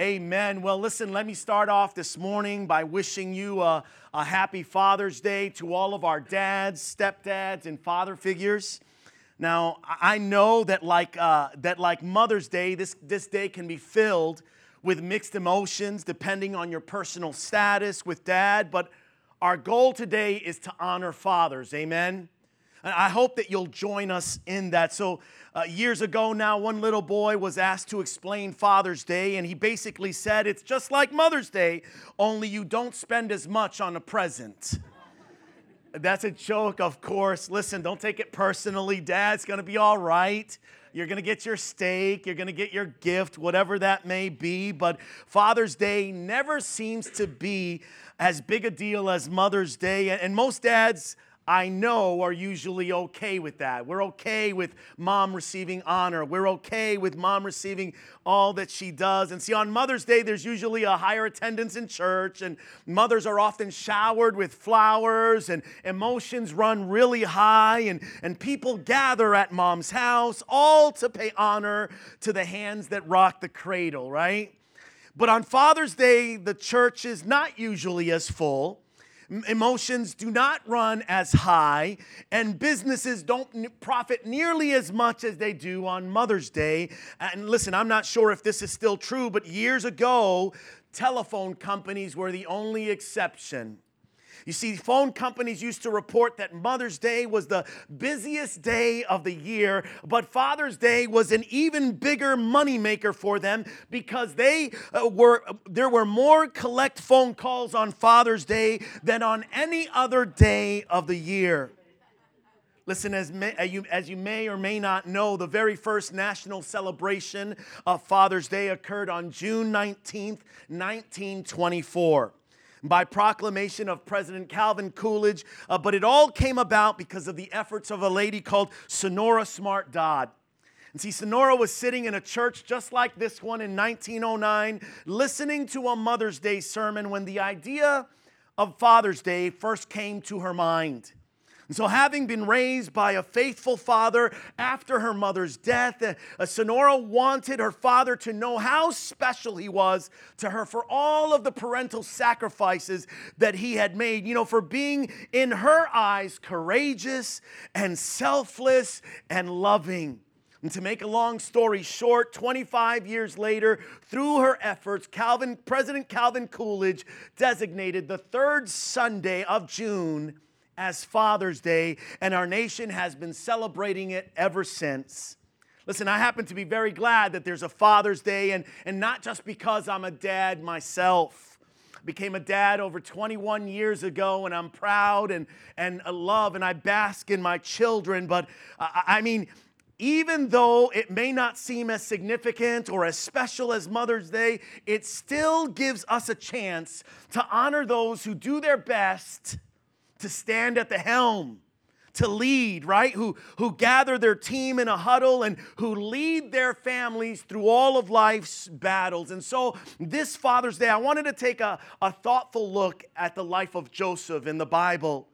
Amen. Well, listen, let me start off this morning by wishing you a happy Father's Day to all of our dads, stepdads, and father figures. Now, I know that like Mother's Day, this day can be filled with mixed emotions depending on your personal status with dad, but our goal today is to honor fathers. Amen. And I hope that you'll join us in that. So years ago now, one little boy was asked to explain Father's Day, and he basically said, it's just like Mother's Day, only you don't spend as much on a present. That's a joke, of course. Listen, don't take it personally. Dad's going to be all right. You're going to get your steak. You're going to get your gift, whatever that may be. But Father's Day never seems to be as big a deal as Mother's Day. And most dads, I know, are usually okay with that. We're okay with mom receiving honor. We're okay with mom receiving all that she does. And see, on Mother's Day, there's usually a higher attendance in church, and mothers are often showered with flowers, and emotions run really high, and people gather at mom's house, all to pay honor to the hands that rock the cradle, right? But on Father's Day, the church is not usually as full. Emotions do not run as high, and businesses don't profit nearly as much as they do on Mother's Day. And listen, I'm not sure if this is still true, but years ago, telephone companies were the only exception. You see, phone companies used to report that Mother's Day was the busiest day of the year, but Father's Day was an even bigger moneymaker for them because there were more collect phone calls on Father's Day than on any other day of the year. Listen, as you may or may not know, the very first national celebration of Father's Day occurred on June 19th, 1924. By proclamation of President Calvin Coolidge, but it all came about because of the efforts of a lady called Sonora Smart Dodd. And see, Sonora was sitting in a church just like this one in 1909, listening to a Mother's Day sermon when the idea of Father's Day first came to her mind. And so having been raised by a faithful father after her mother's death, Sonora wanted her father to know how special he was to her for all of the parental sacrifices that he had made, you know, for being, in her eyes, courageous and selfless and loving. And to make a long story short, 25 years later, through her efforts, President Calvin Coolidge designated the third Sunday of June as Father's Day, and our nation has been celebrating it ever since. Listen, I happen to be very glad that there's a Father's Day, and not just because I'm a dad myself. I became a dad over 21 years ago, and I'm proud and love, and I bask in my children, but I mean, even though it may not seem as significant or as special as Mother's Day, it still gives us a chance to honor those who do their best to stand at the helm, to lead, right? Who gather their team in a huddle and who lead their families through all of life's battles. And so this Father's Day, I wanted to take a thoughtful look at the life of Joseph in the Bible.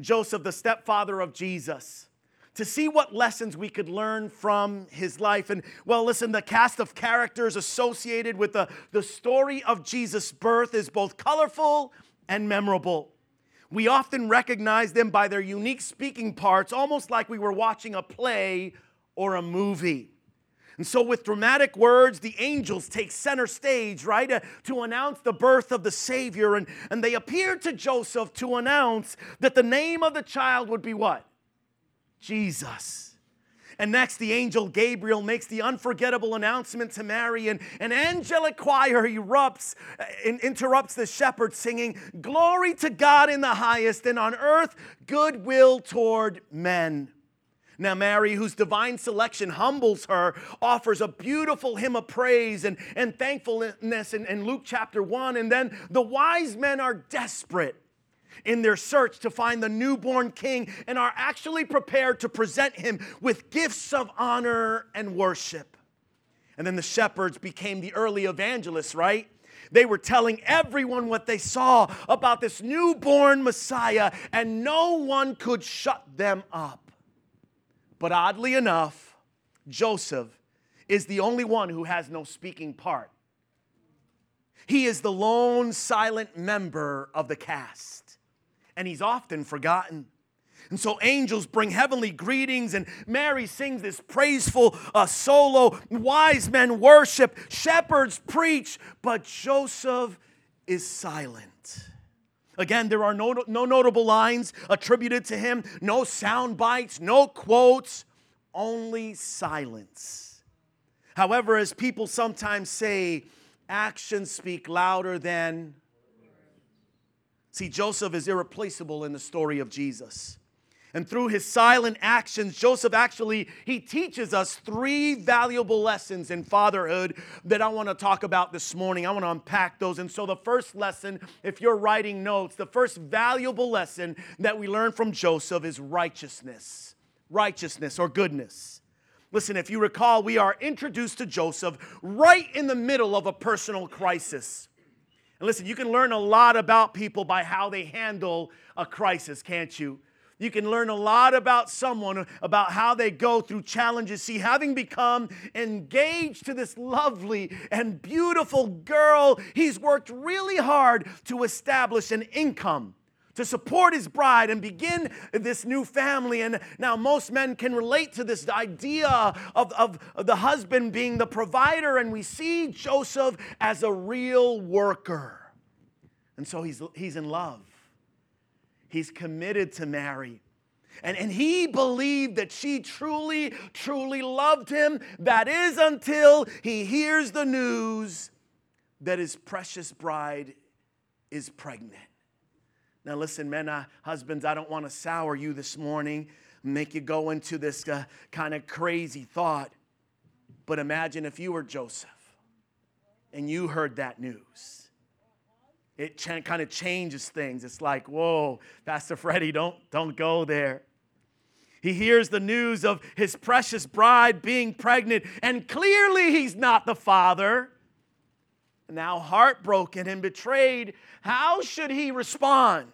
Joseph, the stepfather of Jesus, to see what lessons we could learn from his life. And, well, listen, the cast of characters associated with the story of Jesus' birth is both colorful and memorable. We often recognize them by their unique speaking parts, almost like we were watching a play or a movie. And so with dramatic words, the angels take center stage, right, to announce the birth of the Savior. And they appeared to Joseph to announce that the name of the child would be what? Jesus. And next, the angel Gabriel makes the unforgettable announcement to Mary, and an angelic choir erupts and interrupts the shepherds singing, "Glory to God in the highest, and on earth goodwill toward men." Now Mary, whose divine selection humbles her, offers a beautiful hymn of praise and thankfulness in Luke chapter 1. And then the wise men are desperate in their search to find the newborn king and are actually prepared to present him with gifts of honor and worship. And then the shepherds became the early evangelists, right? They were telling everyone what they saw about this newborn Messiah, and no one could shut them up. But oddly enough, Joseph is the only one who has no speaking part He is the lone silent member of the cast, and he's often forgotten. And so angels bring heavenly greetings, and Mary sings this praiseful solo. Wise men worship, shepherds preach, but Joseph is silent. Again, there are no notable lines attributed to him, no sound bites, no quotes, only silence. However, as people sometimes say, actions speak louder than... See, Joseph is irreplaceable in the story of Jesus. And through his silent actions, Joseph he teaches us three valuable lessons in fatherhood that I want to talk about this morning. I want to unpack those. And so the first lesson, if you're writing notes, the first valuable lesson that we learn from Joseph is righteousness. Righteousness or goodness. Listen, if you recall, we are introduced to Joseph right in the middle of a personal crisis. And listen, you can learn a lot about people by how they handle a crisis, can't you? You can learn a lot about someone, about how they go through challenges. See, having become engaged to this lovely and beautiful girl, he's worked really hard to establish an income, to support his bride and begin this new family. And now most men can relate to this idea of the husband being the provider, and we see Joseph as a real worker. And so he's in love. He's committed to Mary. And he believed that she truly, truly loved him. That is until he hears the news that his precious bride is pregnant. Now listen, men, husbands, I don't want to sour you this morning, make you go into this kind of crazy thought. But imagine if you were Joseph and you heard that news. It kind of changes things. It's like, whoa, Pastor Freddie, don't go there. He hears the news of his precious bride being pregnant, and clearly he's not the father. Now heartbroken and betrayed, how should he respond?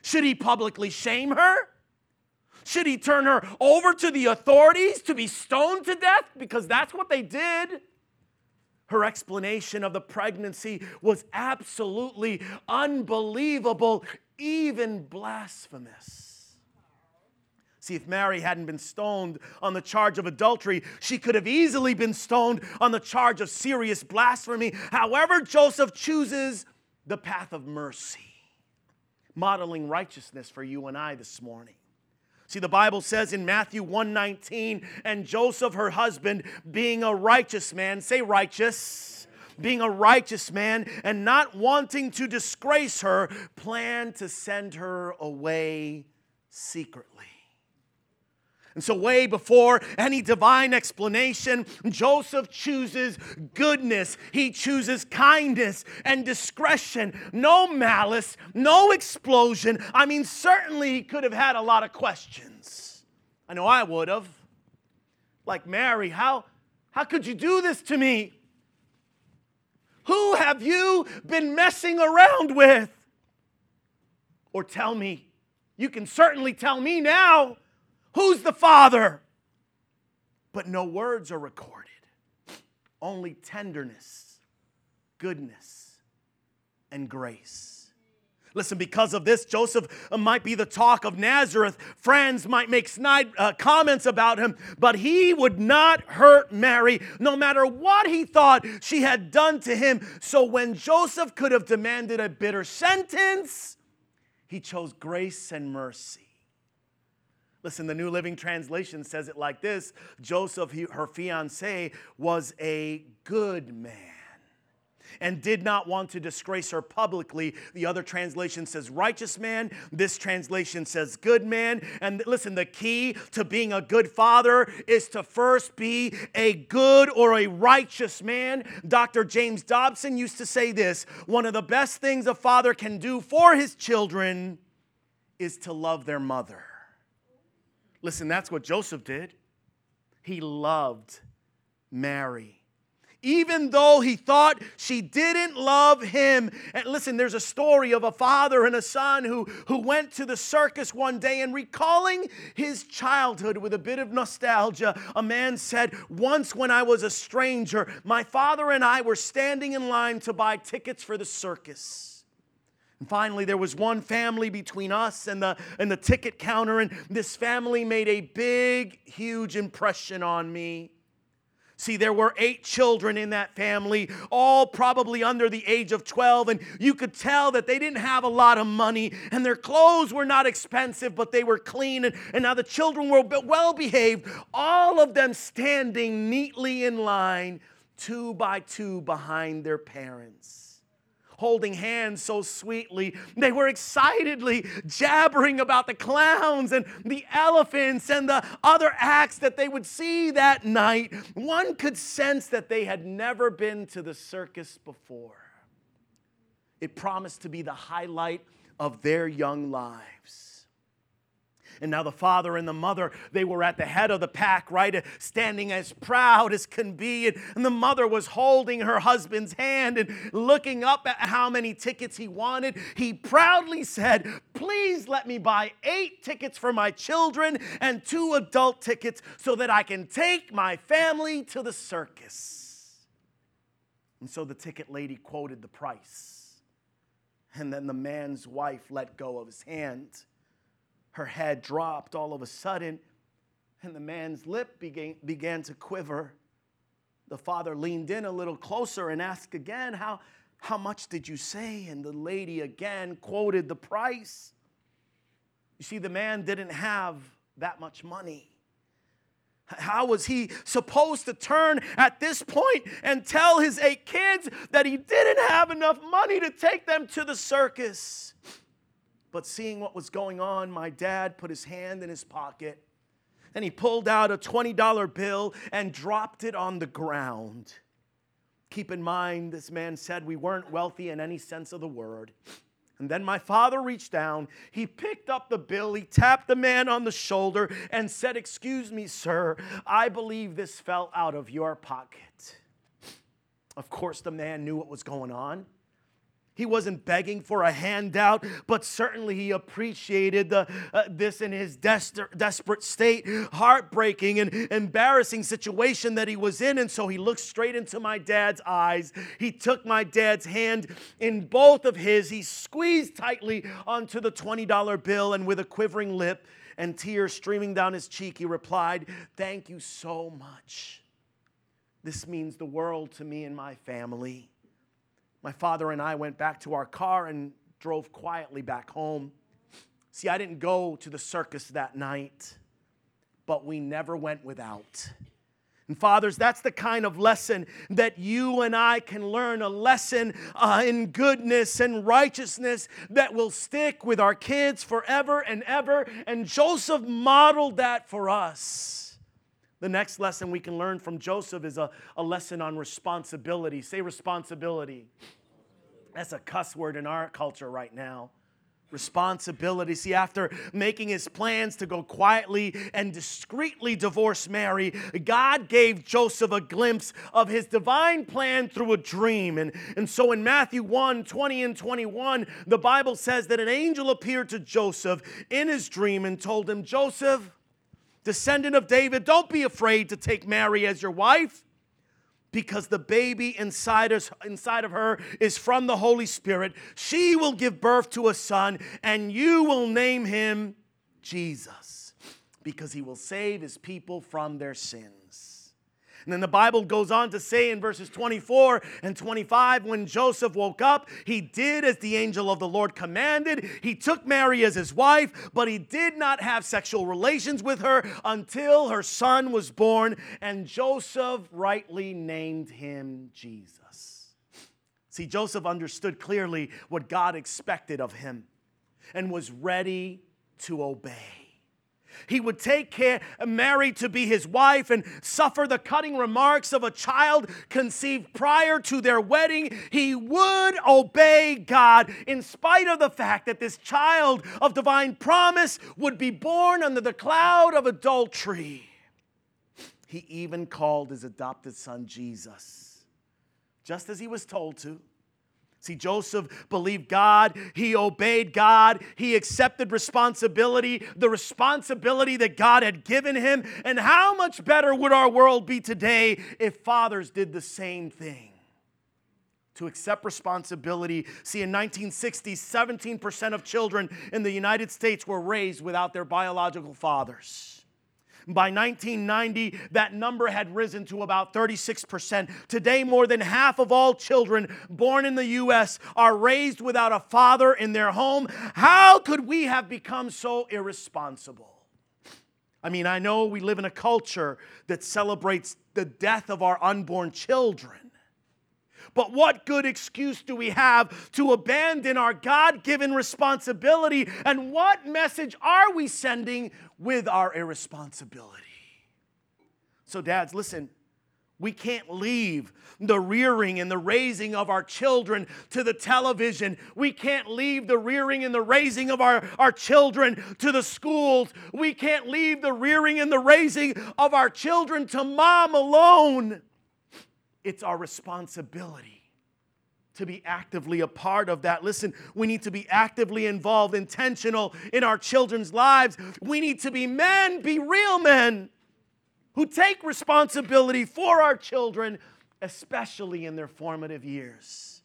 Should he publicly shame her? Should he turn her over to the authorities to be stoned to death? Because that's what they did. Her explanation of the pregnancy was absolutely unbelievable, even blasphemous. See, if Mary hadn't been stoned on the charge of adultery, she could have easily been stoned on the charge of serious blasphemy. However, Joseph chooses the path of mercy, modeling righteousness for you and I this morning. See, the Bible says in Matthew 1:19, and Joseph, her husband, being a righteous man, say righteous, being a righteous man and not wanting to disgrace her, planned to send her away secretly. And so way before any divine explanation, Joseph chooses goodness. He chooses kindness and discretion. No malice, no explosion. I mean, certainly he could have had a lot of questions. I know I would have. Like, Mary, how could you do this to me? Who have you been messing around with? Or tell me. You can certainly tell me now. Who's the father? But no words are recorded. Only tenderness, goodness, and grace. Listen, because of this, Joseph might be the talk of Nazareth. Friends might make snide comments about him, but he would not hurt Mary, no matter what he thought she had done to him. So when Joseph could have demanded a bitter sentence, he chose grace and mercy. Listen, the New Living Translation says it like this. Joseph, her fiancé, was a good man and did not want to disgrace her publicly. The other translation says righteous man. This translation says good man. And listen, the key to being a good father is to first be a good or a righteous man. Dr. James Dobson used to say this, one of the best things a father can do for his children is to love their mother. Listen, that's what Joseph did. He loved Mary. even though he thought she didn't love him. And listen, there's a story of a father and a son who went to the circus one day, and recalling his childhood with a bit of nostalgia, a man said, "Once when I was a stranger, my father and I were standing in line to buy tickets for the circus. And finally, there was one family between us and the ticket counter, and this family made a big, huge impression on me. See, there were 8 children in that family, all probably under the age of 12, and you could tell that they didn't have a lot of money, and their clothes were not expensive, but they were clean, and now the children were well-behaved, all of them standing neatly in line, 2 by 2 behind their parents, holding hands so sweetly. They were excitedly jabbering about the clowns and the elephants and the other acts that they would see that night. One could sense that they had never been to the circus before. It promised to be the highlight of their young lives. And now the father and the mother, they were at the head of the pack, right? Standing as proud as can be. And the mother was holding her husband's hand and looking up at how many tickets he wanted. He proudly said, "Please let me buy 8 tickets for my children and 2 adult tickets so that I can take my family to the circus." And so the ticket lady quoted the price. And then the man's wife let go of his hand. Her head dropped all of a sudden, and the man's lip began to quiver. The father leaned in a little closer and asked again, how much did you say? And the lady again quoted the price. You see, the man didn't have that much money. How was he supposed to turn at this point and tell his 8 kids that he didn't have enough money to take them to the circus? But seeing what was going on, my dad put his hand in his pocket and he pulled out a $20 bill and dropped it on the ground. Keep in mind, this man said, we weren't wealthy in any sense of the word. And then my father reached down, he picked up the bill, he tapped the man on the shoulder and said, "Excuse me, sir, I believe this fell out of your pocket." Of course, the man knew what was going on. He wasn't begging for a handout, but certainly he appreciated this in his desperate state, heartbreaking and embarrassing situation that he was in. And so he looked straight into my dad's eyes. He took my dad's hand in both of his. He squeezed tightly onto the $20 bill, and with a quivering lip and tears streaming down his cheek, he replied, "Thank you so much. This means the world to me and my family." My father and I went back to our car and drove quietly back home. See, I didn't go to the circus that night, but we never went without. And fathers, that's the kind of lesson that you and I can learn, a lesson in goodness and righteousness that will stick with our kids forever and ever. And Joseph modeled that for us. The next lesson we can learn from Joseph is a lesson on responsibility. Say responsibility. That's a cuss word in our culture right now. Responsibility. See, after making his plans to go quietly and discreetly divorce Mary, God gave Joseph a glimpse of his divine plan through a dream. And so in Matthew 1:20 and 21, the Bible says that an angel appeared to Joseph in his dream and told him, "Joseph, descendant of David, don't be afraid to take Mary as your wife, because the baby inside of her is from the Holy Spirit. She will give birth to a son, and you will name him Jesus, because he will save his people from their sins." And then the Bible goes on to say in verses 24 and 25, when Joseph woke up, he did as the angel of the Lord commanded. He took Mary as his wife, but he did not have sexual relations with her until her son was born, and Joseph rightly named him Jesus. See, Joseph understood clearly what God expected of him and was ready to obey. He would take care of Mary to be his wife and suffer the cutting remarks of a child conceived prior to their wedding. He would obey God in spite of the fact that this child of divine promise would be born under the cloud of adultery. He even called his adopted son Jesus just as he was told to. See, Joseph believed God. He obeyed God. He accepted responsibility, the responsibility that God had given him. And how much better would our world be today if fathers did the same thing? To accept responsibility. See, in 1960, 17% of children in the United States were raised without their biological fathers. By 1990, that number had risen to about 36%. Today, more than half of all children born in the U.S. are raised without a father in their home. How could we have become so irresponsible? I mean, I know we live in a culture that celebrates the death of our unborn children. But what good excuse do we have to abandon our God-given responsibility? And what message are we sending with our irresponsibility? So dads, listen, we can't leave the rearing and the raising of our children to the television. We can't leave the rearing and the raising of our children to the schools. We can't leave the rearing and the raising of our children to mom alone. It's our responsibility to be actively a part of that. Listen, we need to be actively involved, intentional in our children's lives. We need to be men, be real men, who take responsibility for our children, especially in their formative years.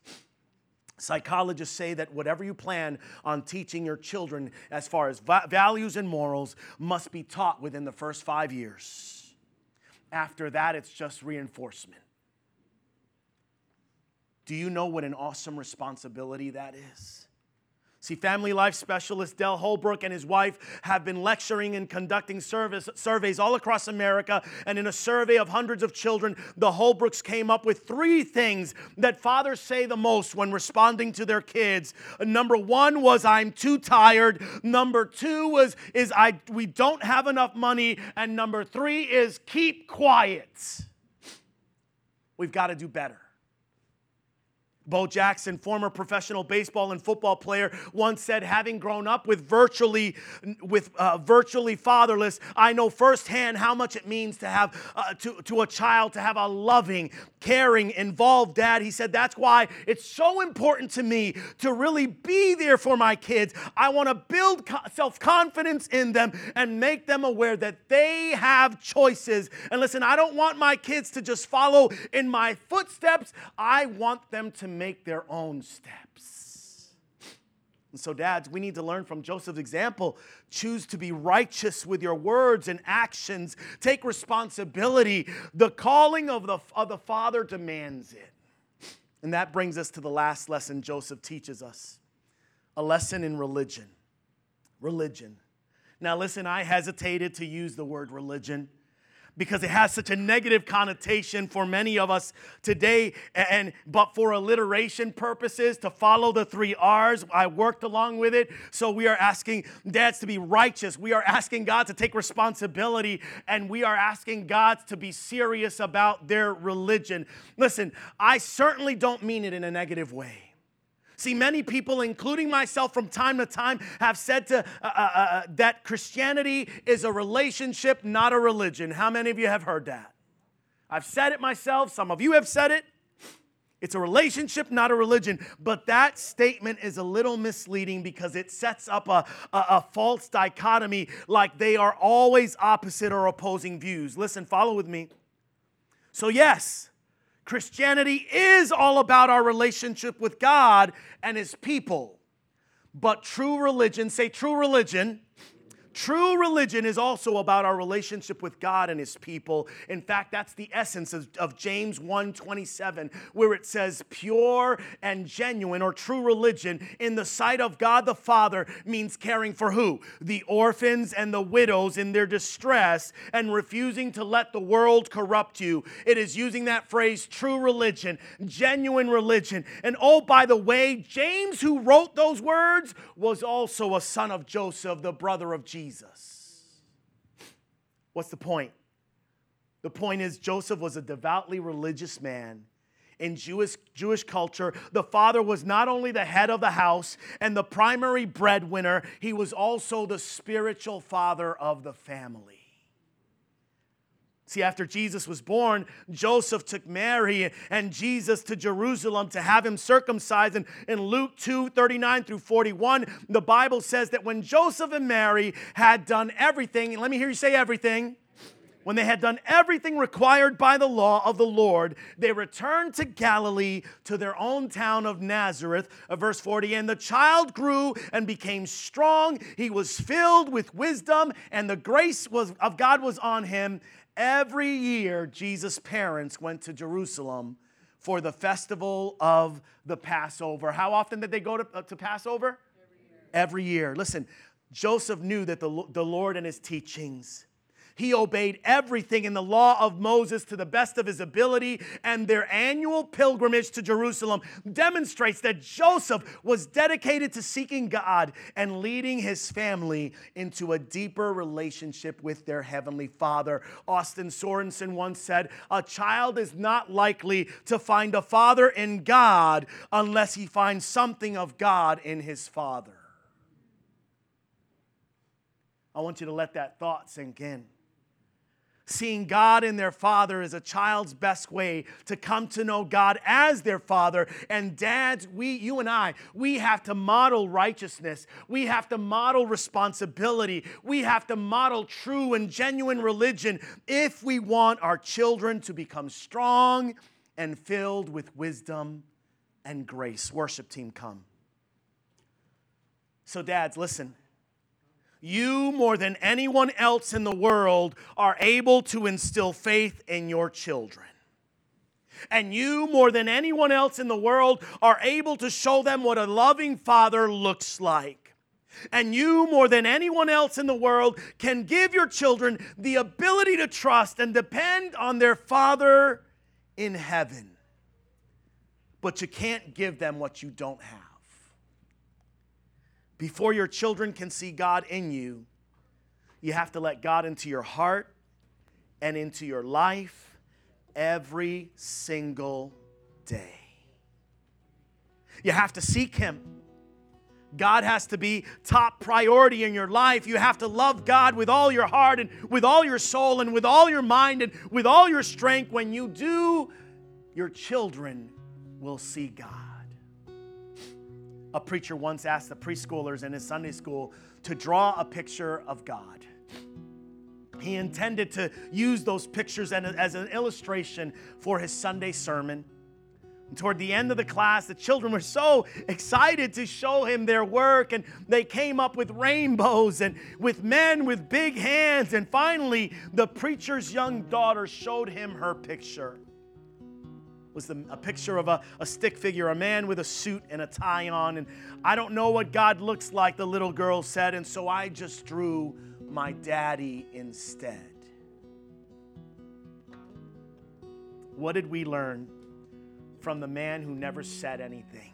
Psychologists say that whatever you plan on teaching your children as far as values and morals must be taught within the first 5 years. After that, it's just reinforcement. Do you know what an awesome responsibility that is? See, family life specialist Del Holbrook and his wife have been lecturing and conducting surveys all across America. And in a survey of hundreds of children, the Holbrooks came up with 3 things that fathers say the most when responding to their kids. Number 1 was, "I'm too tired." Number 2 was, we don't have enough money. And number 3 is, "Keep quiet." We've got to do better. Bo Jackson, former professional baseball and football player, once said, "Having grown up with virtually fatherless, I know firsthand how much it means to have to a child to have a loving, caring, involved dad." He said, "That's why it's so important to me to really be there for my kids. I want to build self-confidence in them and make them aware that they have choices. And listen, I don't want my kids to just follow in my footsteps. I want them to make their own steps." And so dads, we need to learn from Joseph's example. Choose to be righteous with your words and actions. Take responsibility. The calling of the father demands it. And that brings us to the last lesson Joseph teaches us. A lesson in religion. Religion. Now listen, I hesitated to use the word religion, because it has such a negative connotation for many of us today. But for alliteration purposes, to follow the 3 R's, I worked along with it. So we are asking dads to be righteous. We are asking God to take responsibility. And we are asking God to be serious about their religion. Listen, I certainly don't mean it in a negative way. See, many people, including myself from time to time, have said that Christianity is a relationship, not a religion. How many of you have heard that? I've said it myself. Some of you have said it. It's a relationship, not a religion. But that statement is a little misleading because it sets up a false dichotomy, like they are always opposite or opposing views. Listen, follow with me. So yes, Christianity is all about our relationship with God and His people. But true religion, say true religion. True religion is also about our relationship with God and His people. In fact, that's the essence of James 1:27, where it says pure and genuine or true religion in the sight of God the Father means caring for who? The orphans and the widows in their distress and refusing to let the world corrupt you. It is using that phrase, true religion, genuine religion. And oh, by the way, James, who wrote those words, was also a son of Joseph, the brother of Jesus. What's the point? The point is Joseph was a devoutly religious man. In Jewish culture, the father was not only the head of the house and the primary breadwinner, he was also the spiritual father of the family. See, after Jesus was born, Joseph took Mary and Jesus to Jerusalem to have him circumcised. And in Luke 2:39 through 41, the Bible says that when Joseph and Mary had done everything, and let me hear you say everything, when they had done everything required by the law of the Lord, they returned to Galilee to their own town of Nazareth. Verse 40, and the child grew and became strong. He was filled with wisdom, and the grace of God was on him. Every year, Jesus' parents went to Jerusalem for the festival of the Passover. How often did they go to Passover? Every year. Every year. Listen, Joseph knew that the Lord and his teachings. He obeyed everything in the law of Moses to the best of his ability, and their annual pilgrimage to Jerusalem demonstrates that Joseph was dedicated to seeking God and leading his family into a deeper relationship with their heavenly Father. Austin Sorensen once said, "A child is not likely to find a father in God unless he finds something of God in his father." I want you to let that thought sink in. Seeing God in their father is a child's best way to come to know God as their father. And dads, you and I have to model righteousness. We have to model responsibility. We have to model true and genuine religion if we want our children to become strong and filled with wisdom and grace. Worship team, come. So dads, listen. You, more than anyone else in the world, are able to instill faith in your children. And you, more than anyone else in the world, are able to show them what a loving father looks like. And you, more than anyone else in the world, can give your children the ability to trust and depend on their Father in heaven. But you can't give them what you don't have. Before your children can see God in you, you have to let God into your heart and into your life every single day. You have to seek Him. God has to be top priority in your life. You have to love God with all your heart and with all your soul and with all your mind and with all your strength. When you do, your children will see God. A preacher once asked the preschoolers in his Sunday school to draw a picture of God. He intended to use those pictures as an illustration for his Sunday sermon. And toward the end of the class, the children were so excited to show him their work, and they came up with rainbows and with men with big hands. And finally, the preacher's young daughter showed him her picture. Was a picture of a stick figure, a man with a suit and a tie on. And I don't know what God looks like, the little girl said, and so I just drew my daddy instead. What did we learn from the man who never said anything?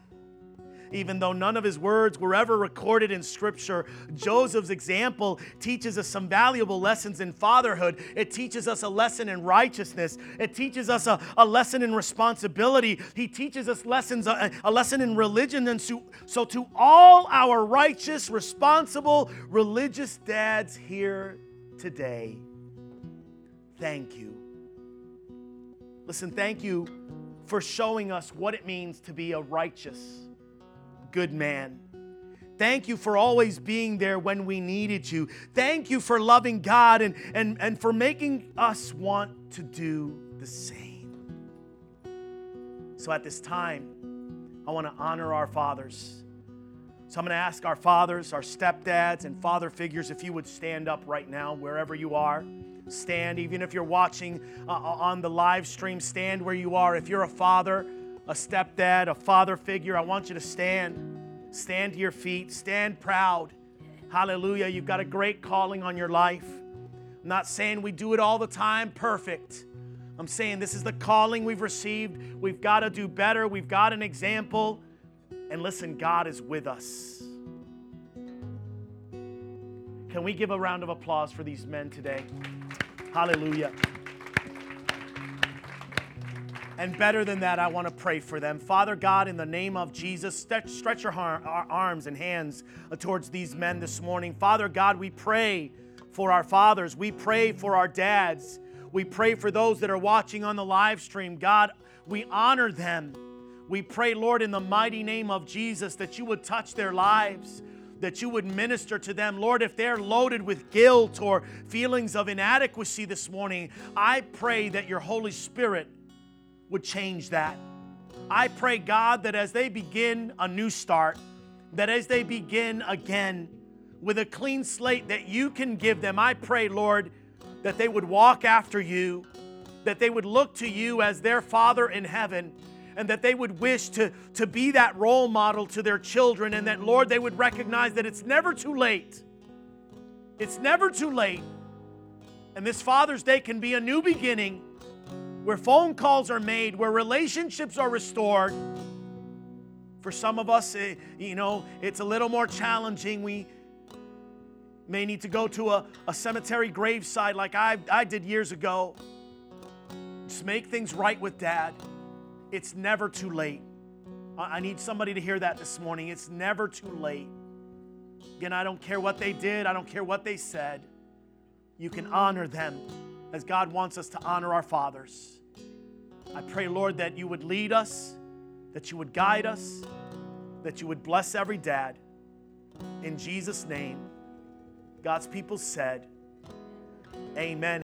Even though none of his words were ever recorded in Scripture, Joseph's example teaches us some valuable lessons in fatherhood. It teaches us a lesson in righteousness. It teaches us a lesson in responsibility. He teaches us a lesson in religion. And so to all our righteous, responsible, religious dads here today, thank you. Listen, thank you for showing us what it means to be a righteous good man. Thank you for always being there when we needed you. Thank you for loving God and for making us want to do the same. So at this time, I want to honor our fathers. So I'm going to ask our fathers, our stepdads, and father figures if you would stand up right now, wherever you are. Stand, even if you're watching on the live stream, stand where you are. If you're a father, a stepdad, a father figure, I want you to stand. Stand to your feet. Stand proud. Hallelujah. You've got a great calling on your life. I'm not saying we do it all the time perfect. I'm saying this is the calling we've received. We've got to do better. We've got an example. And listen, God is with us. Can we give a round of applause for these men today? Hallelujah. And better than that, I want to pray for them. Father God, in the name of Jesus, stretch our arms and hands towards these men this morning. Father God, we pray for our fathers. We pray for our dads. We pray for those that are watching on the live stream. God, we honor them. We pray, Lord, in the mighty name of Jesus, that you would touch their lives, that you would minister to them. Lord, if they're loaded with guilt or feelings of inadequacy this morning, I pray that your Holy Spirit would change that. I pray, God, that as they begin a new start, that as they begin again with a clean slate that you can give them, I pray, Lord, that they would walk after you, that they would look to you as their Father in heaven, and that they would wish to be that role model to their children, and that, Lord, they would recognize that it's never too late. It's never too late. And this Father's Day can be a new beginning where phone calls are made, where relationships are restored. For some of us, it's a little more challenging. We may need to go to a cemetery graveside like I did years ago. Just make things right with Dad. It's never too late. I need somebody to hear that this morning. It's never too late. Again, I don't care what they did. I don't care what they said. You can honor them as God wants us to honor our fathers. I pray, Lord, that you would lead us, that you would guide us, that you would bless every dad. In Jesus' name. God's people said, amen.